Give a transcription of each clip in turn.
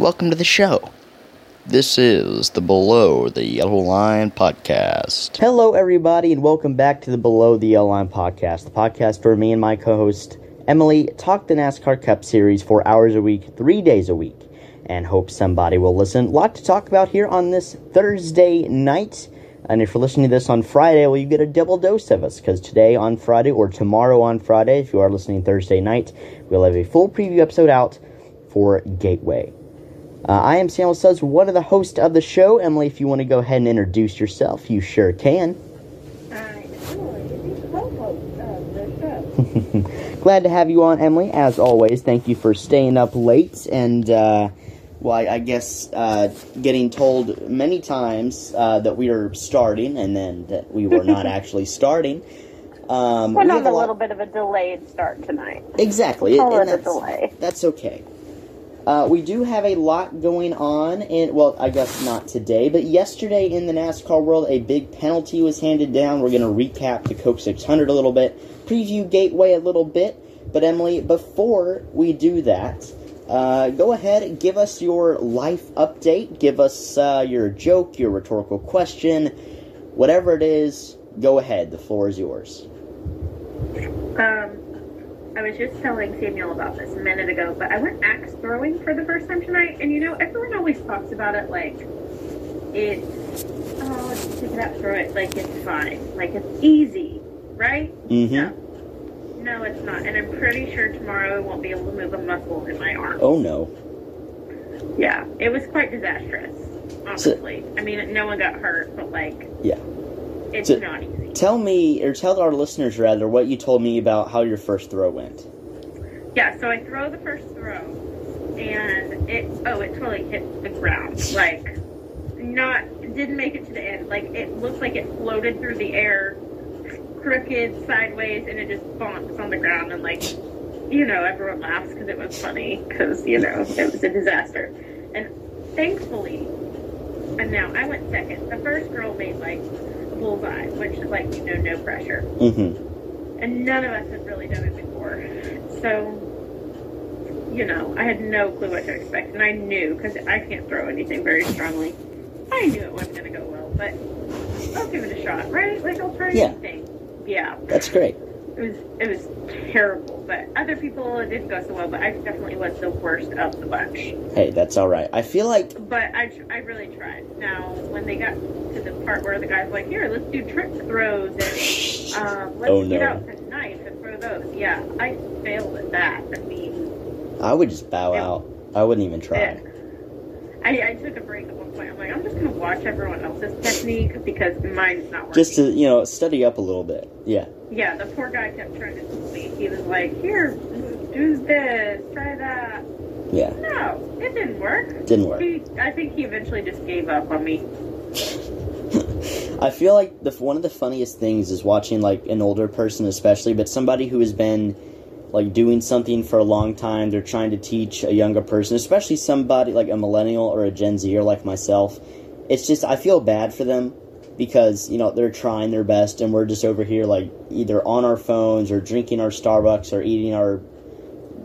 Welcome to the show. This is the Below the Yellow Line podcast. Hello, everybody, and welcome back to the Below the Yellow Line podcast, the podcast where me and my co-host, Emily, talk the NASCAR Cup Series 4 hours a week, 3 days a week, and hope somebody will listen. A lot to talk about here on this Thursday night, and if you're listening to this on Friday, well, you get a double dose of us, because today on Friday, or tomorrow on Friday, if you are listening Thursday night, we'll have a full preview episode out for Gateway. I am Samuel Sudz, one of the hosts of the show. Emily, if you want to go ahead and introduce yourself, you sure can. I'm the co-host of the show. Glad to have you on, Emily. As always, thank you for staying up late and, getting told many times that we are starting and then that we were not actually starting. We're on a little bit of a delayed start tonight. Exactly. We'll call it a delay. That's okay. We do have a lot going on, and well, I guess not today, but yesterday in the NASCAR world, a big penalty was handed down. We're going to recap the Coke 600 a little bit, preview Gateway a little bit, but Emily, before we do that, go ahead and give us your life update, give us your joke, your rhetorical question, whatever it is, go ahead, the floor is yours. I was just telling Samuel about this a minute ago, but I went axe throwing for the first time tonight, and you know, everyone always talks about it like it's, oh, let's pick it up for it, like it's fine, like it's easy, right? Mm-hmm. No, it's not, and I'm pretty sure tomorrow I won't be able to move a muscle in my arm. Oh, no. Yeah, it was quite disastrous, honestly. So, I mean, no one got hurt, but like, yeah, it's so, not easy. Tell me, or tell our listeners, rather, what you told me about how your first throw went. Yeah, so I throw the first throw, and it totally hit the ground. Like, didn't make it to the end. Like, it looked like it floated through the air, crooked, sideways, and it just bonks on the ground. And, like, you know, everyone laughs because it was funny, because, you know, it was a disaster. And thankfully, and now I went second. The first girl made, like, bullseye, which is like, you know, no pressure. Mm-hmm. And none of us had really done it before. So, you know, I had no clue what to expect. And I knew, because I can't throw anything very strongly, I knew it wasn't going to go well, but I'll give it a shot, right? Like, I'll try anything. Yeah. That's great. It was terrible, but other people, it didn't go so well, but I definitely was the worst of the bunch. Hey, that's all right. I feel like... But I really tried. Now, when they got to the part where the guy's like, here, let's do trick throws and get out the knife and throw those. Yeah, I failed at that. I mean... I would just bow out. I wouldn't even try. I took a break at one point. I'm like, I'm just going to watch everyone else's technique because mine's not working. Just to, you know, study up a little bit. Yeah. Yeah, the poor guy kept trying to fool me. He was like, here, do this, try that. Yeah. No, it didn't work. I think he eventually just gave up on me. I feel like one of the funniest things is watching, like, an older person especially, but somebody who has been, like, doing something for a long time. They're trying to teach a younger person, especially somebody like a millennial or a Gen Zer like myself. It's just, I feel bad for them. Because, you know, they're trying their best, and we're just over here, like, either on our phones or drinking our Starbucks or eating our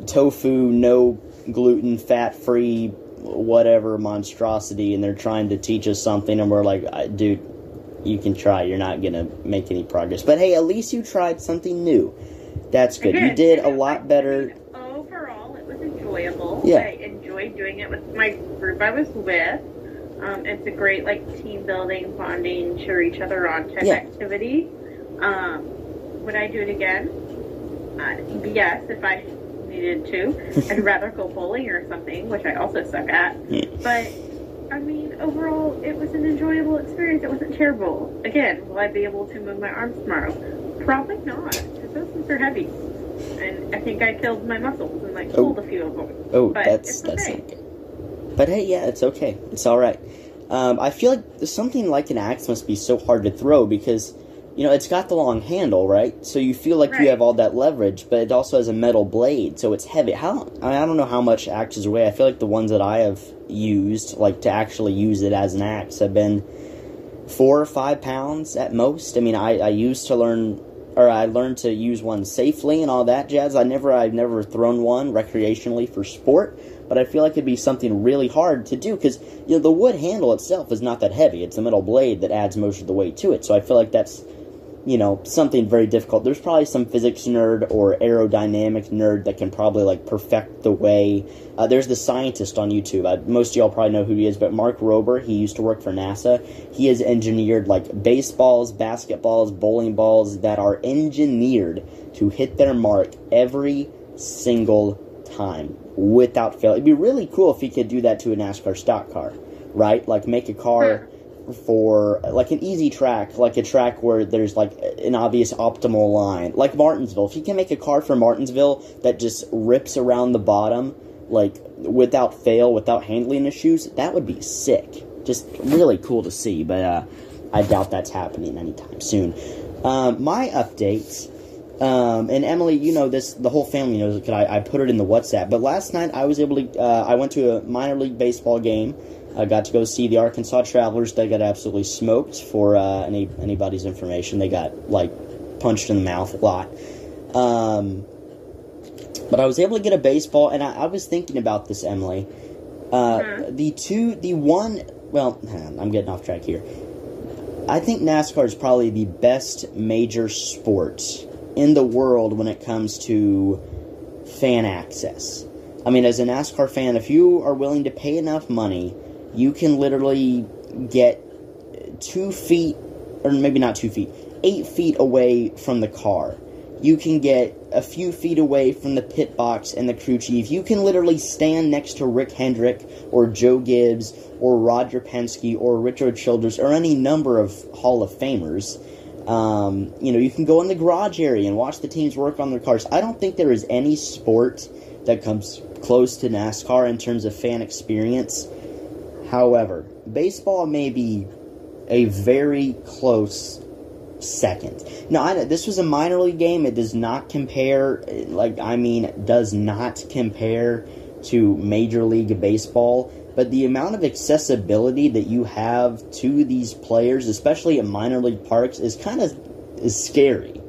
tofu, no gluten, fat-free, whatever monstrosity, and they're trying to teach us something, and we're like, dude, you can try. You're not going to make any progress. But, hey, at least you tried something new. That's good. You did a lot better. Overall, it was enjoyable. Yeah. I enjoyed doing it with my group I was with. It's a great, like, team building, bonding, cheer each other on type activity. Would I do it again? Yes, if I needed to. I'd rather go bowling or something, which I also suck at. Yeah. But, I mean, overall, it was an enjoyable experience. It wasn't terrible. Again, will I be able to move my arms tomorrow? Probably not, because those things are heavy. And I think I killed my muscles and, like, pulled a few of them. Oh, but that's okay. But hey, yeah, it's okay. It's all right. I feel like something like an axe must be so hard to throw because, you know, it's got the long handle, right? So you feel like you have all that leverage, but it also has a metal blade, so it's heavy. I don't know how much axes weigh. I feel like the ones that I have used, like to actually use it as an axe, have been 4 or 5 pounds at most. I mean, I learned to use one safely and all that jazz. I've never thrown one recreationally for sport. but I feel like it'd be something really hard to do, because, you know, the wood handle itself is not that heavy. It's the metal blade that adds most of the weight to it, so I feel like that's, you know, something very difficult. There's probably some physics nerd or aerodynamic nerd that can probably, like, perfect the way. There's the scientist on YouTube. Most of y'all probably know who he is, but Mark Rober, he used to work for NASA. He has engineered, like, baseballs, basketballs, bowling balls that are engineered to hit their mark every single time without fail. It'd be really cool if he could do that to a NASCAR stock car, right? Like, make a car for, like, an easy track, like a track where there's, like, an obvious optimal line, like Martinsville. If he can make a car for Martinsville that just rips around the bottom, like, without fail, without handling issues, that would be sick. Just really cool to see, but I doubt that's happening anytime soon. My updates, and Emily, you know this, the whole family knows it, because I put it in the WhatsApp, but last night I was able to, I went to a minor league baseball game. I got to go see the Arkansas Travelers. They got absolutely smoked. For anybody's information, they got, like, punched in the mouth a lot. But I was able to get a baseball, and I was thinking about this, Emily. Well, I'm getting off track here. I think NASCAR is probably the best major sport in the world when it comes to fan access. I mean, as a NASCAR fan, if you are willing to pay enough money, you can literally get 2 feet, or maybe not 2 feet, 8 feet away from the car. You can get a few feet away from the pit box and the crew chief. You can literally stand next to Rick Hendrick or Joe Gibbs or Roger Penske or Richard Childress or any number of Hall of Famers. You know, you can go in the garage area and watch the teams work on their cars. I don't think there is any sport that comes close to NASCAR in terms of fan experience. However, baseball may be a very close second. Now, this was a minor league game. It does not compare, does not compare to Major League Baseball. But the amount of accessibility that you have to these players, especially at minor league parks, is scary,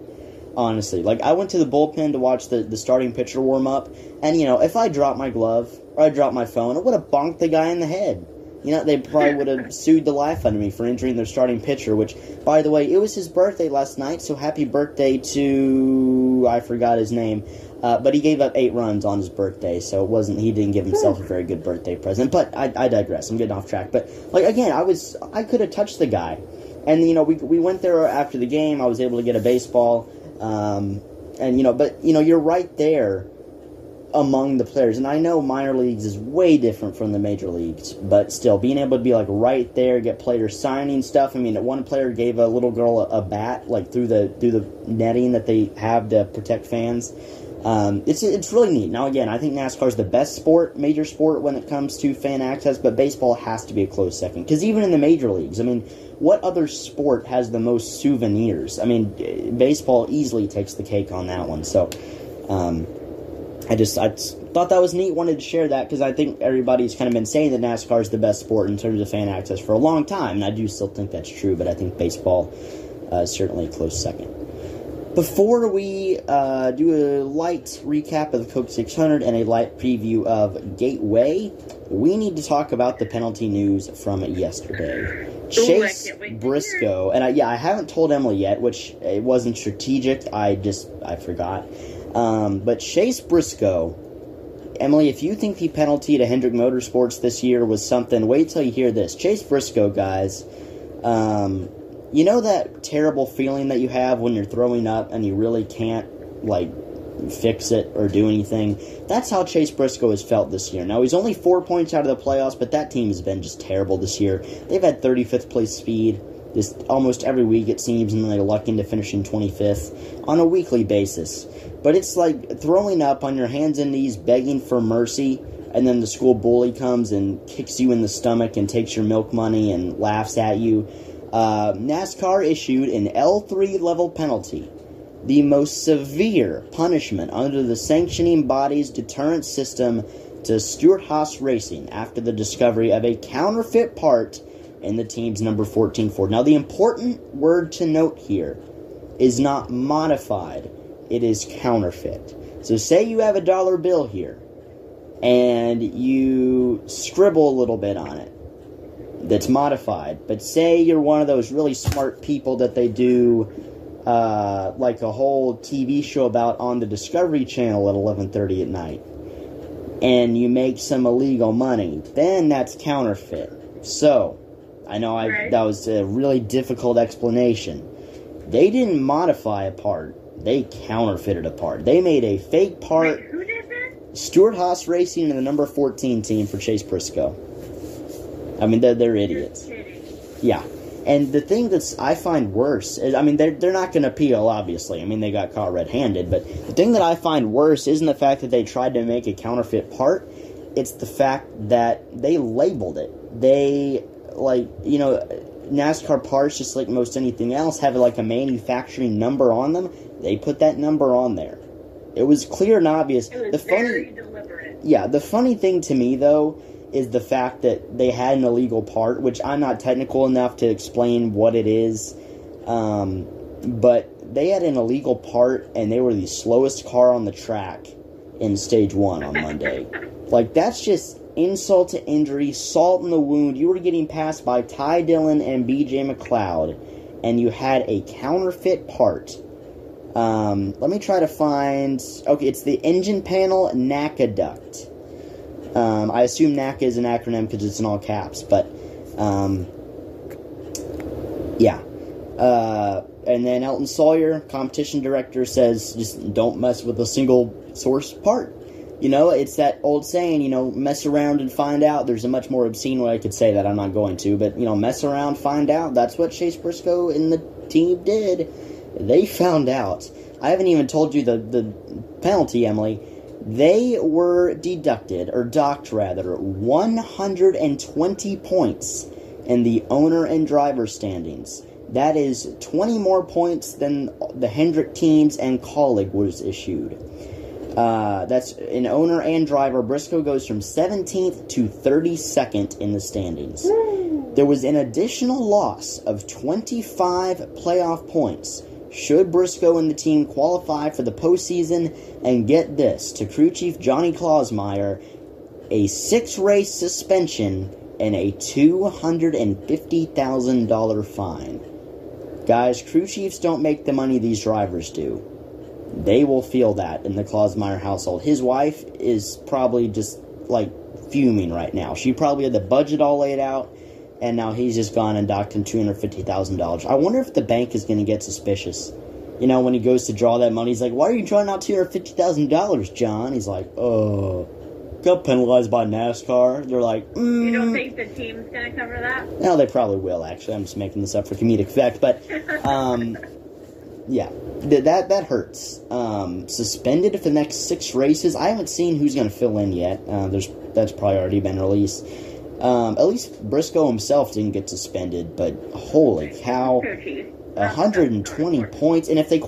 honestly. Like, I went to the bullpen to watch the starting pitcher warm up, and, you know, if I dropped my glove or I dropped my phone, I would have bonked the guy in the head. You know, they probably would have sued the life out of me for injuring their starting pitcher, which, by the way, it was his birthday last night, so happy birthday to... I forgot his name. But he gave up 8 runs on his birthday, so it wasn't... He didn't give himself a very good birthday present. But I digress. I'm getting off track. But, like, again, I could have touched the guy. And, you know, we went there after the game. I was able to get a baseball. And, you know, but, you know, you're right there among the players. And I know minor leagues is way different from the major leagues, but still, being able to be, like, right there, get players signing stuff. I mean, one player gave a little girl a bat, like, through the netting that they have to protect fans. It's really neat. Now, again, I think NASCAR is the best sport, major sport, when it comes to fan access, but baseball has to be a close second. Because even in the major leagues, I mean, what other sport has the most souvenirs? I mean, baseball easily takes the cake on that one. So, I thought that was neat, wanted to share that, because I think everybody's kind of been saying that NASCAR is the best sport in terms of fan access for a long time, and I do still think that's true, but I think baseball is certainly a close second. Before we do a light recap of the Coke 600 and a light preview of Gateway, we need to talk about the penalty news from yesterday. Chase Briscoe, and I haven't told Emily yet, which it wasn't strategic, I forgot. But Chase Briscoe, Emily, if you think the penalty to Hendrick Motorsports this year was something, wait till you hear this. Chase Briscoe, guys, you know that terrible feeling that you have when you're throwing up and you really can't, like, fix it or do anything? That's how Chase Briscoe has felt this year. Now, he's only 4 points out of the playoffs, but that team has been just terrible this year. They've had 35th place speed just almost every week, it seems, and they luck into finishing 25th on a weekly basis. But it's like throwing up on your hands and knees, begging for mercy, and then the school bully comes and kicks you in the stomach and takes your milk money and laughs at you. NASCAR issued an L3 level penalty, the most severe punishment under the sanctioning body's deterrent system, to Stewart-Haas Racing after the discovery of a counterfeit part in the team's number 14 Ford. Now, the important word to note here is not modified, it is counterfeit. So say you have a dollar bill here, and you scribble a little bit on it that's modified. But say you're one of those really smart people that they do like a whole TV show about on the Discovery Channel at 11:30 at night, and you make some illegal money, then that's counterfeit. So, I know that was a really difficult explanation. They didn't modify a part. They counterfeited a part. They made a fake part. Wait, who did that? Stewart-Haas Racing and the number 14 team for Chase Briscoe. I mean, they're idiots. Yeah. And the thing that's I find worse is, I mean, they're not going to appeal, obviously. I mean, they got caught red-handed. But the thing that I find worse isn't the fact that they tried to make a counterfeit part. It's the fact that they labeled it. They, like, you know, NASCAR parts, just like most anything else, have, like, a manufacturing number on them. They put that number on there. It was clear and obvious. It was very deliberate. Yeah, the funny thing to me, though, is the fact that they had an illegal part, which I'm not technical enough to explain what it is, but they had an illegal part, and they were the slowest car on the track in Stage 1 on Monday. Like, that's just insult to injury, salt in the wound. You were getting passed by Ty Dillon and B.J. McLeod, and you had a counterfeit part. Let me try to find... Okay, it's the engine panel NACA duct. I assume NACA is an acronym because it's in all caps, but, yeah. And then Elton Sawyer, competition director, says just don't mess with a single source part. You know, it's that old saying, you know, mess around and find out. There's a much more obscene way I could say that. I'm not going to, but, you know, mess around, find out. That's what Chase Briscoe and the team did. They found out. I haven't even told you the penalty, Emily. They were deducted, or docked rather, 120 points in the owner and driver standings. That is 20 more points than the Hendrick teams and colleague was issued. That's in owner and driver. Briscoe goes from 17th to 32nd in the standings. There was an additional loss of 25 playoff points should Briscoe and the team qualify for the postseason, and get this, to crew chief Johnny Klausmeier, a 6-race suspension and a $250,000 fine. Guys, crew chiefs don't make the money these drivers do. They will feel that in the Klausmeier household. His wife is probably just, like, fuming right now. She probably had the budget all laid out, and now he's just gone and docked him $250,000. I wonder if the bank is going to get suspicious. You know, when he goes to draw that money, he's like, why are you drawing out $250,000, John? He's like, oh, got penalized by NASCAR. They're like, You don't think the team's going to cover that? No, they probably will, actually. I'm just making this up for comedic effect. But, yeah, that hurts. Suspended for the next 6 races. I haven't seen who's going to fill in yet. That's probably already been released. At least Briscoe himself didn't get suspended, but holy cow, 120 points. And if they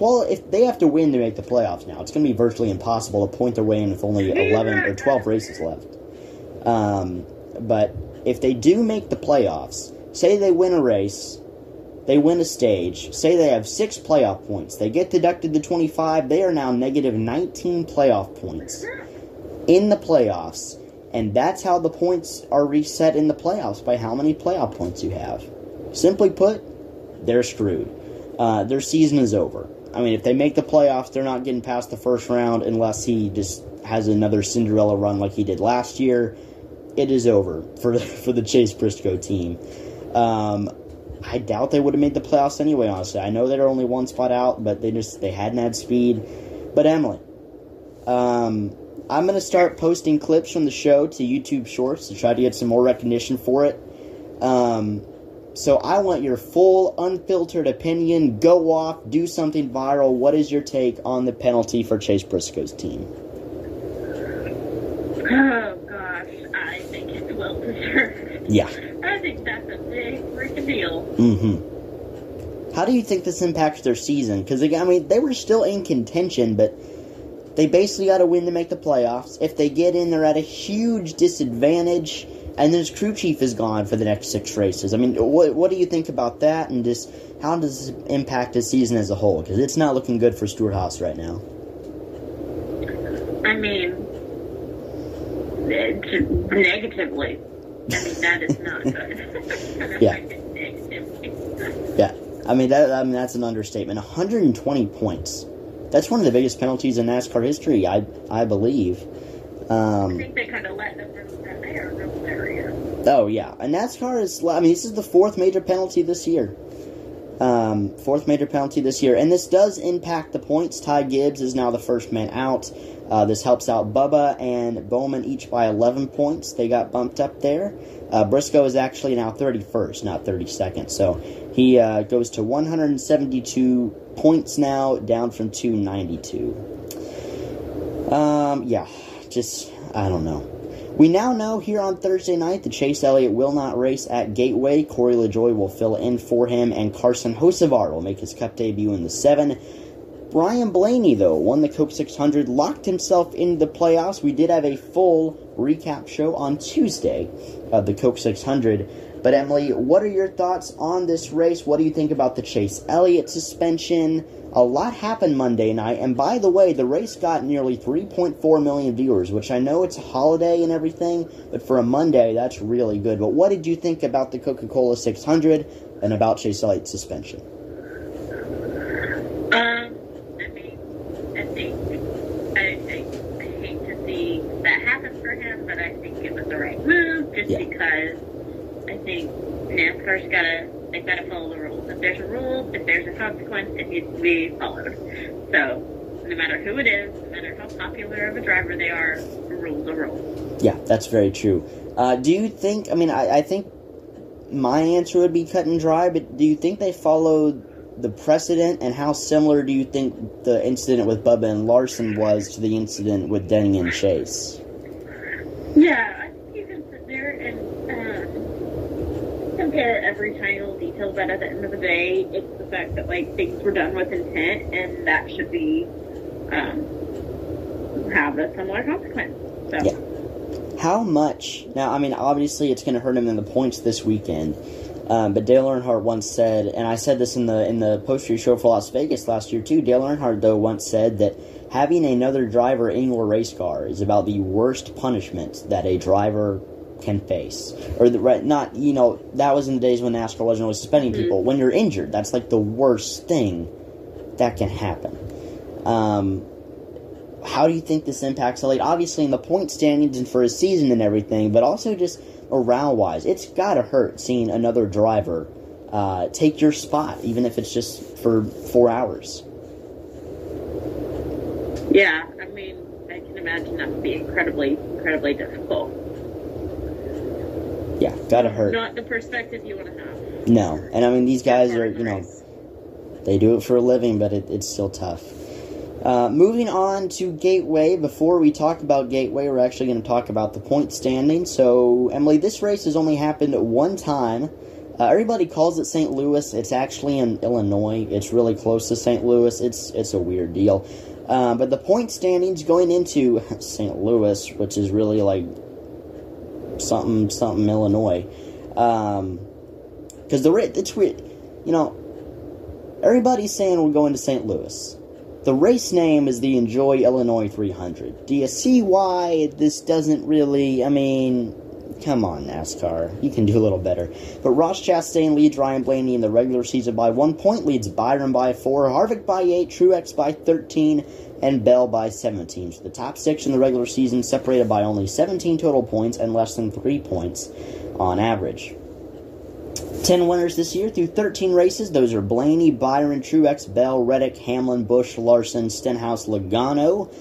have to win to make the playoffs now, it's going to be virtually impossible to point their way in with only 11 or 12 races left. But if they do make the playoffs, say they win a race, they win a stage, say they have 6 playoff points, they get deducted the 25, they are now negative 19 playoff points in the playoffs. And that's how the points are reset in the playoffs, by how many playoff points you have. Simply put, they're screwed. Their season is over. I mean, if they make the playoffs, they're not getting past the first round unless he just has another Cinderella run like he did last year. It is over for the Chase Briscoe team. I doubt they would have made the playoffs anyway, honestly. I know they're only 1 spot out, but they hadn't had speed. But Emily, I'm going to start posting clips from the show to YouTube Shorts to try to get some more recognition for it. So I want your full, unfiltered opinion. Go off, do something viral. What is your take on the penalty for Chase Briscoe's team? Oh, gosh. I think it's well deserved. Yeah. I think that's a big freaking deal. Mm-hmm. How do you think this impacts their season? Because, I mean, they were still in contention, but... they basically got to win to make the playoffs. If they get in, they're at a huge disadvantage. And then his crew chief is gone for the next 6 races. I mean, what do you think about that? And just how does this impact his season as a whole? Because it's not looking good for Stewart-Haas right now. I mean, negatively. I mean, that is not good. Yeah. Yeah. I mean, that's an understatement. 120 points. That's one of the biggest penalties in NASCAR history, I believe. I think they kind of let them run there. Oh, yeah. And NASCAR is... I mean, this is the fourth major penalty this year. And this does impact the points. Ty Gibbs is now the first man out. This helps out Bubba and Bowman each by 11 points. They got bumped up there. Briscoe is actually now 31st, not 32nd. So he goes to 172 points now, down from 292. I don't know. We now know here on Thursday night that Chase Elliott will not race at Gateway. Corey LaJoie will fill in for him, and Carson Hocevar will make his Cup debut in the 7. Ryan Blaney, though, won the Coke 600, locked himself into the playoffs. We did have a full recap show on Tuesday of the Coke 600. But, Emily, what are your thoughts on this race? What do you think about the Chase Elliott suspension? A lot happened Monday night, and by the way, the race got nearly 3.4 million viewers, which I know it's a holiday and everything, but for a Monday, that's really good. But what did you think about the Coca-Cola 600 and about Chase Elliott's suspension? I hate to see that happen for him, but I think it was the right move, because I think NASCAR's they've got to follow the rules. If there's a rule, if there's a consequence, it needs to be followed. So, no matter who it is, no matter how popular of a driver they are, the rule's a rule. Yeah, that's very true. Do you think, I think my answer would be cut and dry, but do you think they followed the precedent, and how similar do you think the incident with Bubba and Larson was to the incident with Denny and Chase? Yeah, I think you can sit there and compare every tiny little detail, but at the end of the day, it's the fact that things were done with intent, and that should be have a similar consequence. So, yeah. How much? Now, obviously, it's going to hurt him in the points this weekend. But Dale Earnhardt once said, and I said this in the post-race show for Las Vegas last year too. Dale Earnhardt though once said that having another driver in your race car is about the worst punishment that a driver can face, that was in the days when NASCAR wasn't always suspending people. When you're injured, that's the worst thing that can happen. How do you think this impacts Elliott? Obviously, in the point standings and for his season and everything, but also just morale-wise, it's gotta hurt seeing another driver take your spot, even if it's just for 4 hours. Yeah, I can imagine that would be incredibly, incredibly difficult. Yeah, gotta hurt. Not the perspective you want to have. No, and these guys are, they do it for a living, but it's still tough. Moving on to Gateway, before we talk about Gateway, we're actually going to talk about the point standing. So, Emily, this race has only happened one time. Everybody calls it St. Louis. It's actually in Illinois. It's really close to St. Louis. It's a weird deal. But the point standings going into St. Louis, which is really something Illinois, because it's weird, everybody's saying we're going to St. Louis. The race name is the Enjoy Illinois 300. Do you see why this doesn't really, come on, NASCAR, you can do a little better. But Ross Chastain leads Ryan Blaney in the regular season by 1 point, leads Byron by 4, Harvick by 8, Truex by 13, and Bell by 17. So the top 6 in the regular season separated by only 17 total points and less than 3 points on average. 10 winners this year through 13 races. Those are Blaney, Byron, Truex, Bell, Reddick, Hamlin, Busch, Larson, Stenhouse, Logano.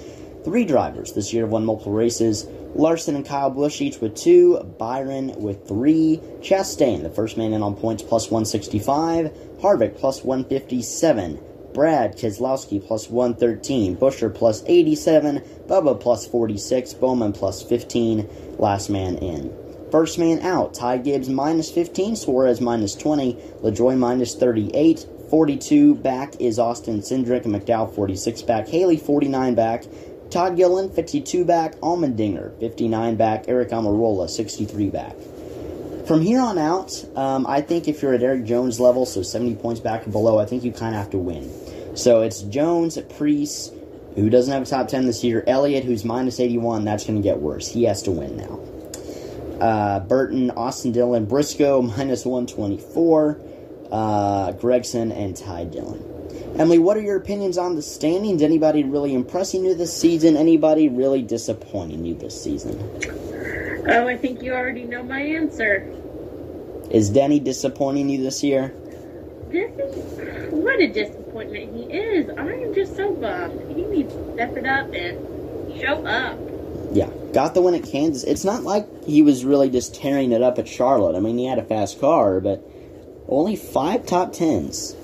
3 drivers this year have won multiple races. Larson and Kyle Busch each with 2, Byron with 3, Chastain, the first man in on points, plus 165, Harvick plus 157, Brad Keselowski plus 113, Buescher plus 87, Bubba plus 46, Bowman plus 15, last man in. First man out, Ty Gibbs minus 15, Suarez minus 20, LaJoie minus 38, 42 back is Austin Cindric and McDowell 46 back, Haley 49 back, Todd Gillen 52 back, Allmendinger 59 back, Eric Almirola 63 back. From here on out, I think if you're at Eric Jones level, so 70 points back and below, I think you kind of have to win. So it's Jones, Preece, who doesn't have a top 10 this year. Elliott, who's minus 81, that's going to get worse. He has to win now. Burton, Austin Dillon, Briscoe, minus 124, Gregson, and Ty Dillon. Emily, what are your opinions on the standings? Anybody really impressing you this season? Anybody really disappointing you this season? Oh, I think you already know my answer. Is Denny disappointing you this year? This is, what a disappointment he is. I am just so bummed. He needs to step it up and show up. Yeah, got the win at Kansas. It's not like he was really just tearing it up at Charlotte. I mean, he had a fast car, but only 5 top 10s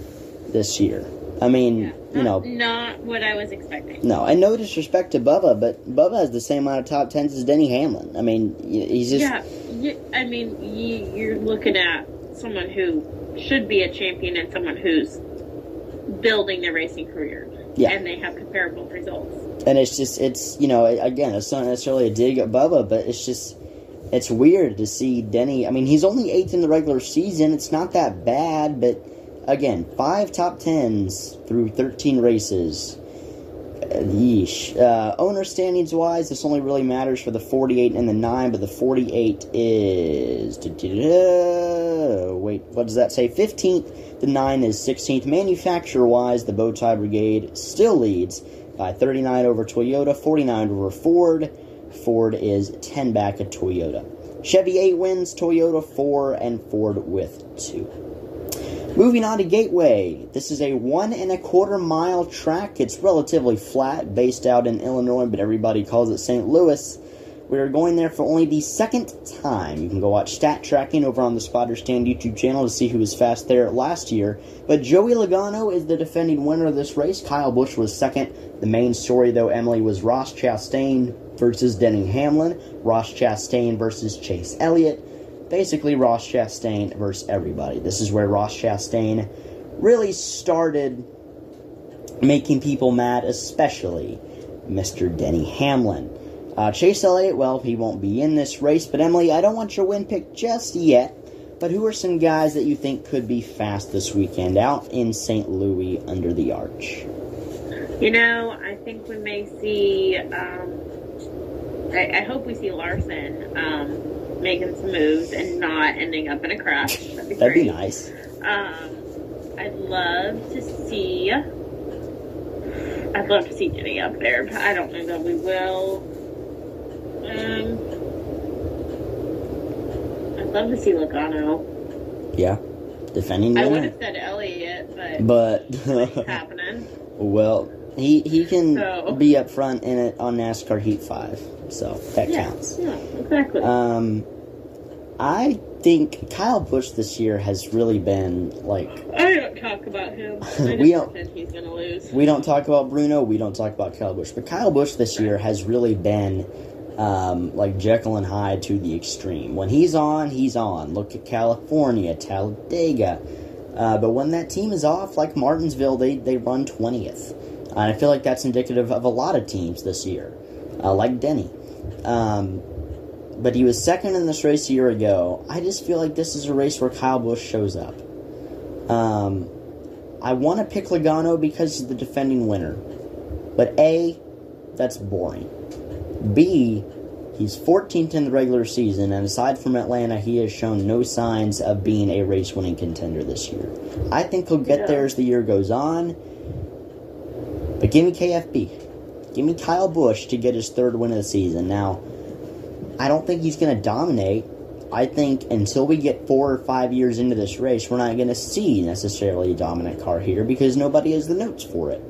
this year. I mean, yeah, Not what I was expecting. No, and no disrespect to Bubba, but Bubba has the same amount of top 10s as Denny Hamlin. I mean, he's just... Yeah, you're looking at someone who should be a champion and someone who's building their racing career. Yeah. And they have comparable results. And it's just, again, it's not necessarily a dig at Bubba, but it's just, it's weird to see Denny. I mean, he's only 8th in the regular season. It's not that bad, but, again, 5 top 10s through 13 races. Yeesh. Owner standings-wise, this only really matters for the 48 and the 9, but the 48 is... Wait, what does that say? 15th, the 9 is 16th. Manufacturer-wise, the Bowtie Brigade still leads by 39 over Toyota, 49 over Ford. Ford is 10 back of Toyota. Chevy 8 wins, Toyota 4, and Ford with 2. Moving on to Gateway. This is a 1.25-mile track. It's relatively flat, based out in Illinois, but everybody calls it St. Louis. We are going there for only the 2nd time. You can go watch stat tracking over on the Spotter Stand YouTube channel to see who was fast there last year. But Joey Logano is the defending winner of this race. Kyle Busch was 2nd. The main story, though, Emily, was Ross Chastain versus Denny Hamlin. Ross Chastain versus Chase Elliott. Basically, Ross Chastain versus everybody. This is where Ross Chastain really started making people mad, especially Mr. Denny Hamlin. Chase Elliott, well, he won't be in this race. But, Emily, I don't want your win pick just yet. But who are some guys that you think could be fast this weekend out in St. Louis under the arch? You know, I think we may see, I hope we see Larson making some moves and not ending up in a crash. That'd be nice. I'd love to see Denny up there, but I don't know that we will. I'd love to see Logano. Yeah. Defending winner. I would have said Elliott, but it's happening. Well, he can be up front in it on NASCAR Heat 5, so that counts. Yeah, exactly. I think Kyle Busch this year has really been like... I don't talk about him. I said he's going to lose. We don't talk about Bruno. We don't talk about Kyle Busch. But Kyle Busch this year has really been like Jekyll and Hyde to the extreme. When he's on, he's on. Look at California, Talladega. But when that team is off, like Martinsville, they run 20th. And I feel like that's indicative of a lot of teams this year, like Denny. But he was 2nd in this race a year ago. I just feel like this is a race where Kyle Busch shows up. I want to pick Logano because he's the defending winner. But A, that's boring. B, he's 14th in the regular season, and aside from Atlanta, he has shown no signs of being a race-winning contender this year. I think he'll get there as the year goes on, but give me KFB. Give me Kyle Busch to get his 3rd win of the season. Now, I don't think he's going to dominate. I think until we get 4 or 5 years into this race, we're not going to see necessarily a dominant car here because nobody has the notes for it.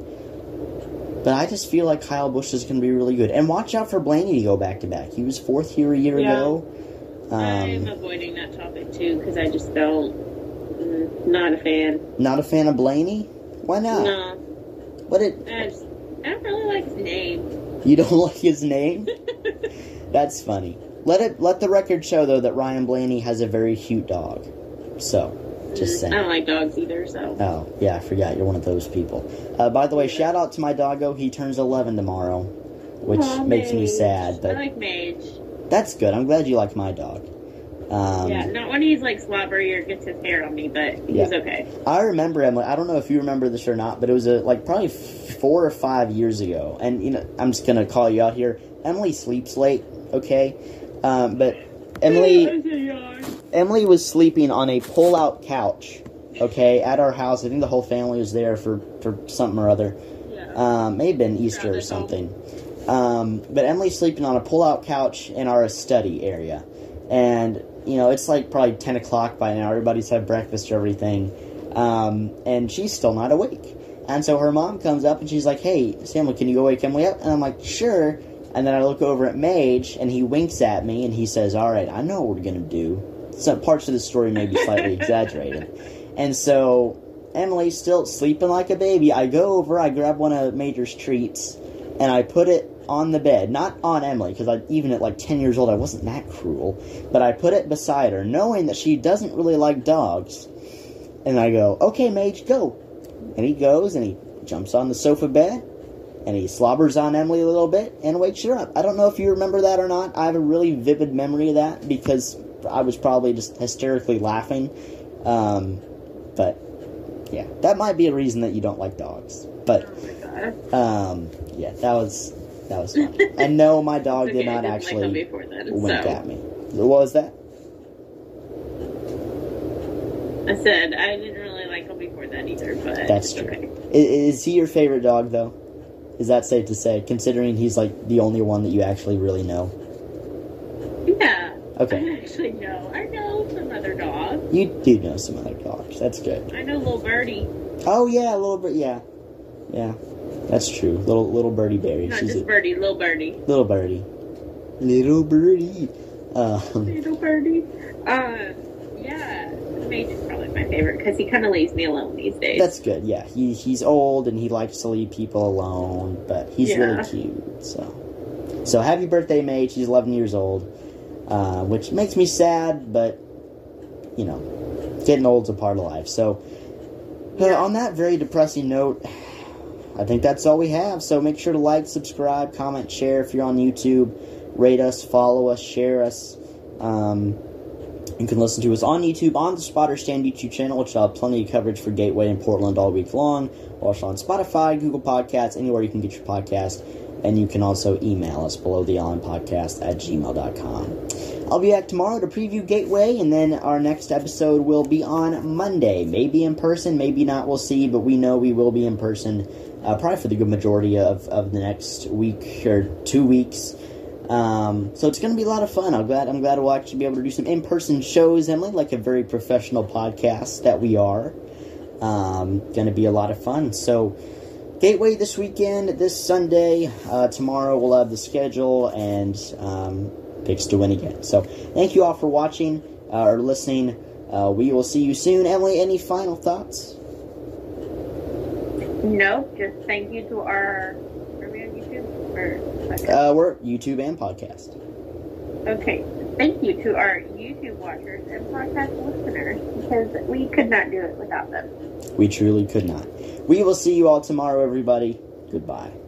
But I just feel like Kyle Busch is going to be really good. And watch out for Blaney to go back-to-back. He was 4th here a year ago. I'm avoiding that topic, too, because I just don't... Not a fan. Not a fan of Blaney? Why not? No. I don't really like his name. You don't like his name? That's funny. Let the record show, though, that Ryan Blaney has a very cute dog. So... Just saying. I don't like dogs either, so... Oh, yeah, I forgot. You're one of those people. By the way, shout out to my doggo. He turns 11 tomorrow, which makes me sad. But I like Mage. That's good. I'm glad you like my dog. Yeah, not when he's like slobbery or gets his hair on me, but he was okay. I remember, Emily, I don't know if you remember this or not, but it was like probably 4 or 5 years ago. And, you know, I'm just going to call you out here. Emily sleeps late, okay? But Emily was sleeping on a pull-out couch, okay, at our house. I think the whole family was there for something or other. Yeah. May have been Easter or something. But Emily's sleeping on a pull-out couch in our study area. And, you know, it's like probably 10 o'clock by now. Everybody's had breakfast or everything. And she's still not awake. And so her mom comes up and she's like, hey, Samuel, can you go wake Emily up? And I'm like, sure. And then I look over at Mage and he winks at me and he says, all right, I know what we're going to do. Some parts of the story may be slightly exaggerated. And so Emily's still sleeping like a baby. I go over, I grab one of Mage's treats, and I put it on the bed, not on Emily, because even at like 10 years old, I wasn't that cruel, but I put it beside her, knowing that she doesn't really like dogs. And I go, okay, Mage, go. And he goes, and he jumps on the sofa bed, and he slobbers on Emily a little bit, and wakes her up. I don't know if you remember that or not. I have a really vivid memory of that, because I was probably just hysterically laughing. But, yeah, that might be a reason that you don't like dogs. But, yeah, that was funny. And no, my dog did not actually wink at me. What was that? I said I didn't really like him before that either, but that's true. Okay. Is he your favorite dog, though? Is that safe to say, considering he's, like, the only one that you actually really know? Yeah. Okay. I actually know. I know some other dogs. You do know some other dogs. That's good. I know Little Birdie. Oh, yeah, Little Birdie, yeah. Yeah. That's true. Little Birdie Berry. Not just Birdie, Little Birdie. Little Birdie. Little Birdie. Little Birdie. Yeah. Mage is probably my favorite because he kind of leaves me alone these days. That's good, yeah. He's old and he likes to leave people alone, but he's really cute. So happy birthday, Mage. He's 11 years old, which makes me sad, but, you know, getting old's a part of life. So on that very depressing note, I think that's all we have. So make sure to like, subscribe, comment, share. If you're on YouTube, rate us, follow us, share us. You can listen to us on YouTube, on the Spotter Stand YouTube channel, which will have plenty of coverage for Gateway and Portland all week long. Also on Spotify, Google Podcasts, anywhere you can get your podcast. And you can also email us, belowtheyellowlinepodcast@gmail.com. I'll be back tomorrow to preview Gateway, and then our next episode will be on Monday. Maybe in person, maybe not, we'll see, but we know we will be in person probably for the good majority of the next week or 2 weeks. So it's going to be a lot of fun. I'm glad we'll actually be able to do some in-person shows, Emily, like a very professional podcast that we are. Going to be a lot of fun. So Gateway this weekend, this Sunday, tomorrow we'll have the schedule and picks to win again. So thank you all for watching or listening. We will see you soon. Emily, any final thoughts? No, just thank you to our... Are we on YouTube? Or podcast? We're YouTube and podcast. Okay. Thank you to our YouTube watchers and podcast listeners, because we could not do it without them. We truly could not. We will see you all tomorrow, everybody. Goodbye.